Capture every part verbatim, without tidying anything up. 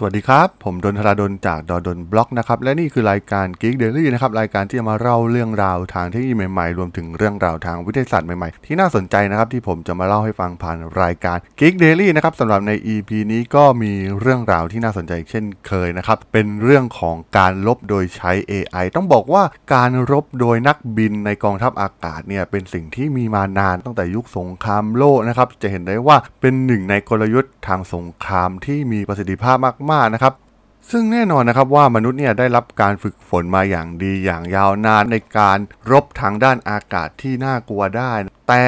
สวัสดีครับผมดนทราดลจากดนบล็อกนะครับและนี่คือรายการ Geek Daily นะครับรายการที่จะมาเล่าเรื่องราวทางเทคโนโลยีใหม่ๆรวมถึงเรื่องราวทางวิทยาศาสตร์ใหม่ๆที่น่าสนใจนะครับที่ผมจะมาเล่าให้ฟังผ่านรายการ Geek Daily นะครับสำหรับใน อี พี นี้ก็มีเรื่องราวที่น่าสนใจเช่นเคยนะครับเป็นเรื่องของการลบโดยใช้ เอ ไอ ต้องบอกว่าการรบโดยนักบินในกองทัพอากาศเนี่ยเป็นสิ่งที่มีมานานตั้งแต่ยุคสงครามโลกนะครับจะเห็นได้ว่าเป็นหนึ่งในกลยุทธ์ทางสงครามที่มีประสิทธิภาพมากมากนะครับซึ่งแน่นอนนะครับว่ามนุษย์เนี่ยได้รับการฝึกฝนมาอย่างดีอย่างยาวนานในการรบทางด้านอากาศที่น่ากลัวได้แต่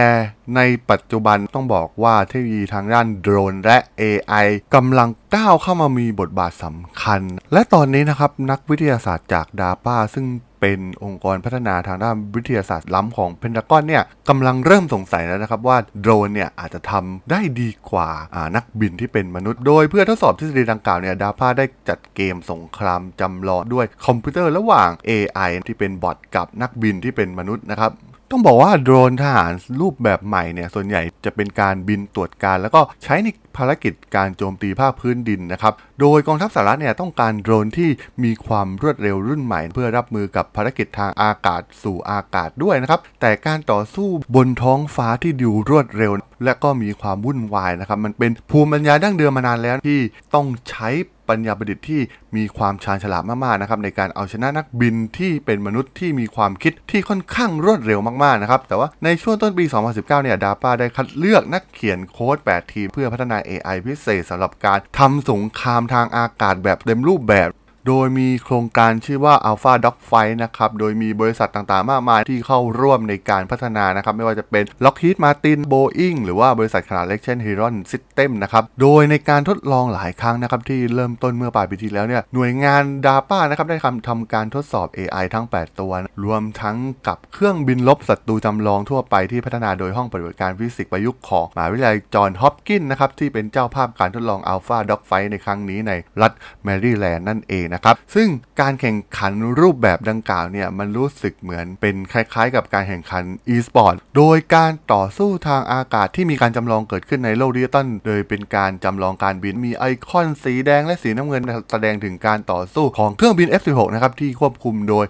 ในปัจจุบันต้องบอกว่าเทคโนโลยีทางด้านโดรนและ เอ ไอ กำลังก้าวเข้ามามีบทบาทสำคัญและตอนนี้นะครับนักวิทยาศาสตร์จาก DARPA ซึ่งเป็นองค์กรพัฒนาทางด้านวิทยาศาสตร์ล้ำของเพนทากอนเนี่ยกำลังเริ่มสงสัยแล้วนะครับว่าโดรนเนี่ยอาจจะทำได้ดีกว่านักบินที่เป็นมนุษย์โดยเพื่อทดสอบทฤษฎีดังกล่าวเนี่ย DARPA ได้จัดเกมสงครามจำลองด้วยคอมพิวเตอร์ระหว่าง เอ ไอ ที่เป็นบอทกับนักบินที่เป็นมนุษย์นะครับต้องบอกว่าโดรนทหารรูปแบบใหม่เนี่ยส่วนใหญ่จะเป็นการบินตรวจการแล้วก็ใช้ในภารกิจการโจมตีภาคพื้นดินนะครับโดยกองทัพสหรัฐเนี่ยต้องการโดรนที่มีความรวดเร็วรุ่นใหม่เพื่อรับมือกับภารกิจทางอากาศสู่อากาศด้วยนะครับแต่การต่อสู้บนท้องฟ้าที่ดูรวดเร็วและก็มีความวุ่นวายนะครับมันเป็นภูมิปัญญาดั้งเดิมมานานแล้วที่ต้องใช้ปัญญาประดิษฐ์ที่มีความชาญฉลาดมากๆนะครับในการเอาชนะนักบินที่เป็นมนุษย์ที่มีความคิดที่ค่อนข้างรวดเร็วมากๆนะครับแต่ว่าในช่วงต้นปีสองพันสิบเก้าเนี่ย DARPA ได้คัดเลือกนักเขียนโค้ดแปดทีมเพื่อพัฒนา เอ ไอ พิเศษสำหรับการทำสงครามทางอากาศแบบเต็มรูปแบบโดยมีโครงการชื่อว่า Alpha Dogfight นะครับโดยมีบริษัทต่างๆมากมายที่เข้าร่วมในการพัฒนานะครับไม่ว่าจะเป็น Lockheed Martin Boeing หรือว่าบริษัทขนาดเล็กเช่น Heron Systems นะครับโดยในการทดลองหลายครั้งนะครับที่เริ่มต้นเมื่อปลายปีที่แล้วเนี่ยหน่วยงาน DARPA นะครับได้ทำการทดสอบ เอ ไอ ทั้งแปดตัวรวมทั้งกับเครื่องบินรบศัตรูจำลองทั่วไปที่พัฒนาโดยห้องปฏิบัติการฟิสิกส์ประยุกต์ของมหาวิทยาลัย John Hopkins นะครับที่เป็นเจ้าภาพการทดลอง Alpha Dogfight ในครั้งนี้ในรัฐแมริแลนด์นั่นเองนะครับซึ่งการแข่งขันรูปแบบดังกล่าวเนี่ยมันรู้สึกเหมือนเป็นคล้ายๆกับการแข่งขัน e-sport โดยการต่อสู้ทางอากาศที่มีการจำลองเกิดขึ้นในโลกดิจิตอลโดยเป็นการจำลองการบินมีไอคอนสีแดงและสีน้ำเงินแสดงถึงการต่อสู้ของเครื่องบิน เอฟ สิบหก นะครับที่ควบคุมโดย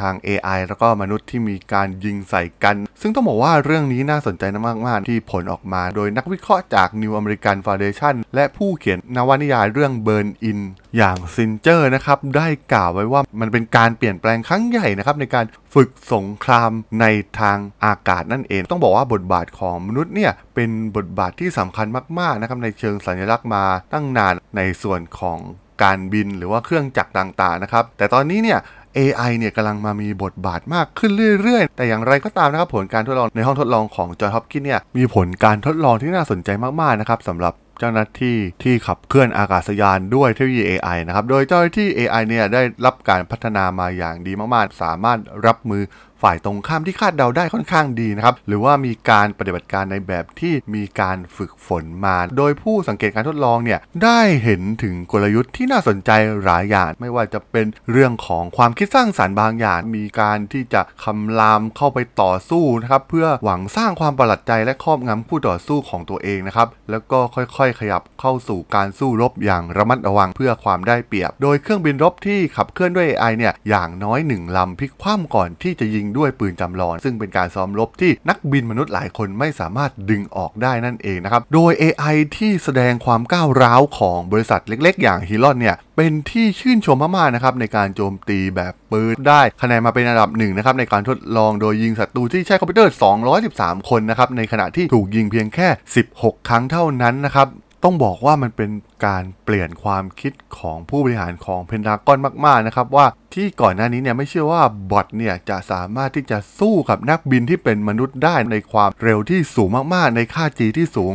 ทาง เอ ไอ แล้วก็มนุษย์ที่มีการยิงใส่กันซึ่งต้องบอกว่าเรื่องนี้น่าสนใจมากๆที่ผลออกมาโดยนักวิเคราะห์จาก New American Foundation และผู้เขียนนวนิยายเรื่อง Burn In อย่างซินเจอร์นะครับได้กล่าวไว้ว่ามันเป็นการเปลี่ยนแปลงครั้งใหญ่นะครับในการฝึกสงครามในทางอากาศนั่นเองต้องบอกว่าบทบาทของมนุษย์เนี่ยเป็นบทบาทที่สำคัญมากๆนะครับในเชิงสัญลักษณ์มาตั้งนานในส่วนของการบินหรือว่าเครื่องจักรต่างๆนะครับแต่ตอนนี้เนี่ยเอ ไอ เนี่ยกำลังมามีบทบาทมากขึ้นเรื่อยๆแต่อย่างไรก็ตามนะครับผลการทดลองในห้องทดลองของจอห์นฮอปกินส์เนี่ยมีผลการทดลองที่น่าสนใจมากๆนะครับสำหรับเจ้าหน้าที่ที่ขับเคลื่อนอากาศยานด้วยเทคโนโลยี เอ ไอ นะครับโดยเจ้าหน้าที่ เอ ไอ เนี่ยได้รับการพัฒนามาอย่างดีมากๆสามารถรับมือฝ่ายตรงข้ามที่คาดเดาได้ค่อนข้างดีนะครับหรือว่ามีการปฏิบัติการในแบบที่มีการฝึกฝนมาโดยผู้สังเกตการทดลองเนี่ยได้เห็นถึงกลยุทธ์ที่น่าสนใจหลายอย่างไม่ว่าจะเป็นเรื่องของความคิดสร้างสรรค์บางอย่างมีการที่จะคำรามเข้าไปต่อสู้นะครับเพื่อหวังสร้างความประหลาดใจและครอบงำคู่ต่อสู้ของตัวเองนะครับแล้วก็ค่อยๆขยับเข้าสู่การสู้รบอย่างระมัดระวังเพื่อความได้เปรียบโดยเครื่องบินรบที่ขับเคลื่อนด้วย เอ ไอ เนี่ยอย่างน้อยหนึ่งลำพลิกคว่ำก่อนที่จะยิงด้วยปืนจำลองซึ่งเป็นการซ้อมรบที่นักบินมนุษย์หลายคนไม่สามารถดึงออกได้นั่นเองนะครับโดย เอ ไอ ที่แสดงความก้าวร้าวของบริษัทเล็กๆอย่างฮีโร่เนี่ยเป็นที่ชื่นชมมากๆนะครับในการโจมตีแบบปืนได้คะแนนมาเป็นอันดับหนึ่งนะครับในการทดลองโดยยิงศัตรูที่ใช้คอมพิวเตอร์สองร้อยสิบสามคนนะครับในขณะที่ถูกยิงเพียงแค่สิบหกครั้งเท่านั้นนะครับต้องบอกว่ามันเป็น การเปลี่ยนความคิดของผู้บริหารของเพนทากอนมากๆนะครับว่าที่ก่อนหน้านี้เนี่ยไม่เชื่อว่าบอทเนี่ยจะสามารถที่จะสู้กับนักบินที่เป็นมนุษย์ได้ในความเร็วที่สูงมากๆในค่า G ที่สูง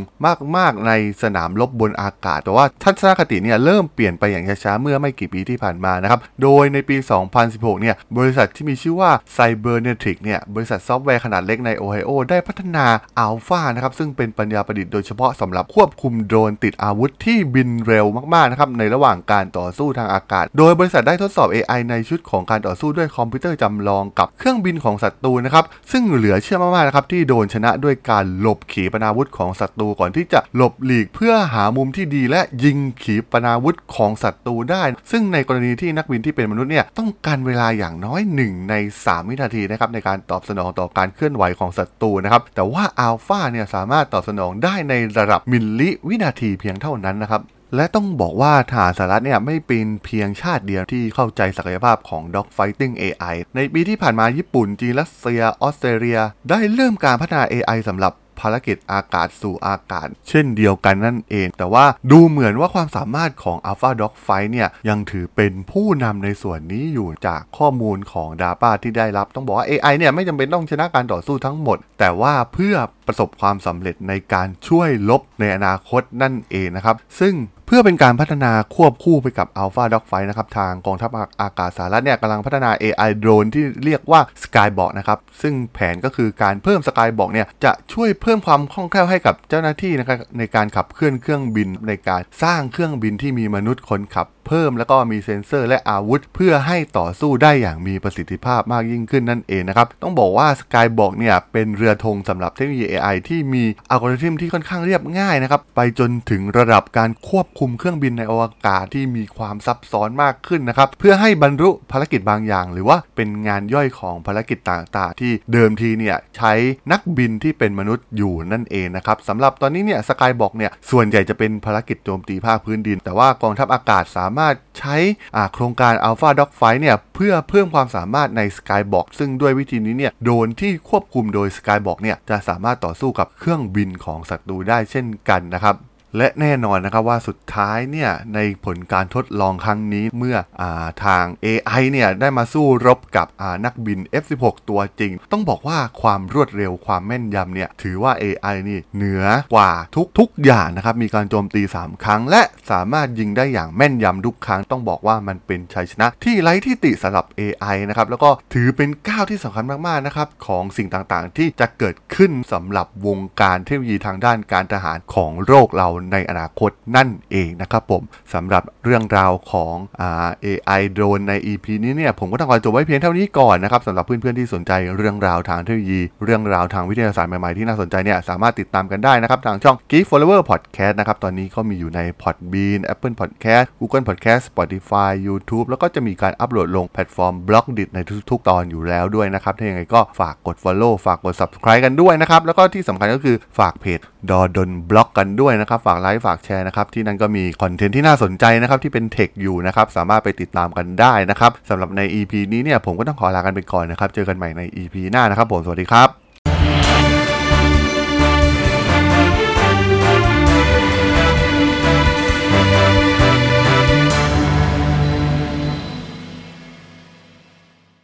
มากๆในสนามรบบนอากาศแต่ว่าทัศนคติเนี่ยเริ่มเปลี่ยนไปอย่างช้าๆเมื่อไม่กี่ปีที่ผ่านมานะครับโดยในปีสองพันสิบหกเนี่ยบริษัทที่มีชื่อว่า Cybernetic เนี่ยบริษัทซอฟต์แวร์ขนาดเล็กในโอไฮโอได้พัฒนา Alpha นะครับซึ่งเป็นปัญญาประดิษฐ์โดยเฉพาะสำหรับควบคุมโดรนติดอาวุธที่บินเร็วมากๆนะครับในระหว่างการต่อสู้ทางอากาศโดยบริษัทได้ทดสอบ เอ ไอ ในชุดของการต่อสู้ด้วยคอมพิวเตอร์จำลองกับเครื่องบินของศัตรูนะครับซึ่งเหลือเชื่อมากๆนะครับที่โดนชนะด้วยการหลบขีปนาวุธของศัตรูก่อนที่จะหลบหลีกเพื่อหามุมที่ดีและยิงขีปนาวุธของศัตรูได้ซึ่งในกรณีที่นักบินที่เป็นมนุษย์เนี่ยต้องการเวลาอย่างน้อยหนึ่งในสามวินาทีนะครับในการตอบสนองต่อการเคลื่อนไหวของศัตรูนะครับแต่ว่าอัลฟาเนี่ยสามารถตอบสนองได้ในระดับมิลลิวินาทีเพียงเท่านั้นนะครับและต้องบอกว่าทหารสหรัฐเนี่ยไม่เป็นเพียงชาติเดียวที่เข้าใจศักยภาพของ Dogfighting เอ ไอ ในปีที่ผ่านมาญี่ปุ่นจีนรัสเซียออสเตรเลียได้เริ่มการพัฒนา เอ ไอ สำหรับภารกิจอากาศสู่อากาศเช่นเดียวกันนั่นเองแต่ว่าดูเหมือนว่าความสามารถของ Alpha Dogfight เนี่ยยังถือเป็นผู้นำในส่วนนี้อยู่จากข้อมูลของ Data ที่ได้รับต้องบอกว่า เอ ไอ เนี่ยไม่จำเป็นต้องชนะการต่อสู้ทั้งหมดแต่ว่าเพื่อประสบความสำเร็จในการช่วยรบในอนาคตนั่นเองนะครับซึ่งเพื่อเป็นการพัฒนาควบคู่ไปกับ Alpha Dogfight นะครับทางกองทัพอากาศสหรัฐเนี่ยกำลังพัฒนา เอ ไอ โดรนที่เรียกว่า Skyborg นะครับซึ่งแผนก็คือการเพิ่ม Skyborg เนี่ยจะช่วยเพิ่มความคล่องแคล่วให้กับเจ้าหน้าที่นะครับในการขับเคลื่อนเครื่องบินในการสร้างเครื่องบินที่มีมนุษย์คนขับเพิ่มแล้วก็มีเซ็นเซอร์และอาวุธเพื่อให้ต่อสู้ได้อย่างมีประสิทธิภาพมากยิ่งขึ้นนั่นเองนะครับต้องบอกว่า Skyborg เนี่ยเป็นเรือธงสำหรับเทคโนโลยี เอ ไอ ที่มีอัลกอริทึมที่ค่อนข้างเรียบง่ายนะครับไปจนถึงระดับการควบคุมเครื่องบินในอวกาศที่มีความซับซ้อนมากขึ้นนะครับเพื่อให้บรรลุภารกิจบางอย่างหรือว่าเป็นงานย่อยของภารกิจต่างๆที่เดิมทีเนี่ยใช้นักบินที่เป็นมนุษย์อยู่นั่นเองนะครับสำหรับตอนนี้เนี่ย Skyborg เนี่ยส่วนใหญ่จะเป็นภารกิจโจมตีภาคพื้นดินแต่ว่ากองทัพอากาศสามารถสามารถใช้โครงการ Alpha Dogfight เนี่ยเพื่อเพิ่มความสามารถใน Skyborg ซึ่งด้วยวิธีนี้เนี่ยโดรนที่ควบคุมโดย Skyborg เนี่ยจะสามารถต่อสู้กับเครื่องบินของศัตรูได้เช่นกันนะครับและแน่นอนนะครับว่าสุดท้ายเนี่ยในผลการทดลองครั้งนี้เมื่ออ่าทาง เอ ไอ เนี่ยได้มาสู้รบกับอ่านักบิน เอฟ สิบหก ตัวจริงต้องบอกว่าความรวดเร็วความแม่นยำเนี่ยถือว่า เอ ไอ นี่เหนือกว่าทุกๆอย่างนะครับมีการโจมตีสามครั้งและสามารถยิงได้อย่างแม่นยำทุกครั้งต้องบอกว่ามันเป็นชัยชนะที่ไร้ที่ติสำหรับ เอ ไอ นะครับแล้วก็ถือเป็นก้าวที่สำคัญมากๆนะครับของสิ่งต่างๆที่จะเกิดขึ้นสำหรับวงการเทคโนโลยีทางด้านการทหารของโลกเราในอนาคตนั่นเองนะครับผมสำหรับเรื่องราวของอ่า เอ ไอ โดรนใน อี พี นี้เนี่ยผมก็ต้องขอจบไว้เพียงเท่านี้ก่อนนะครับสำหรับเพื่อนๆที่สนใจเรื่องราวทางเทคโนโลยีเรื่องราวทางวิทยาศาสตร์ใหม่ๆที่น่าสนใจเนี่ยสามารถติดตามกันได้นะครับทางช่อง Geek Forever's Podcast นะครับตอนนี้ก็มีอยู่ใน Podbean Apple Podcast Google Podcast Spotify YouTube แล้วก็จะมีการอัปโหลดลงแพลตฟอร์ม Blogdit ในทุกๆตอนอยู่แล้วด้วยนะครับถ้าอย่างไรก็ฝากกด Follow ฝากกด Subscribe กันด้วยนะครับแล้วก็ที่สำคัญก็คือฝากเพจดอดนบล็อกกันด้วยนะครับฝากไลค์ฝากแชร์นะครับที่นั่นก็มีคอนเทนต์ที่น่าสนใจนะครับที่เป็นเทคอยู่นะครับสามารถไปติดตามกันได้นะครับสำหรับใน อี พี นี้เนี่ยผมก็ต้องขอลากันไปก่อนนะครับเจอกันใหม่ใน อี พี หน้านะครับผมสวัสดีครับ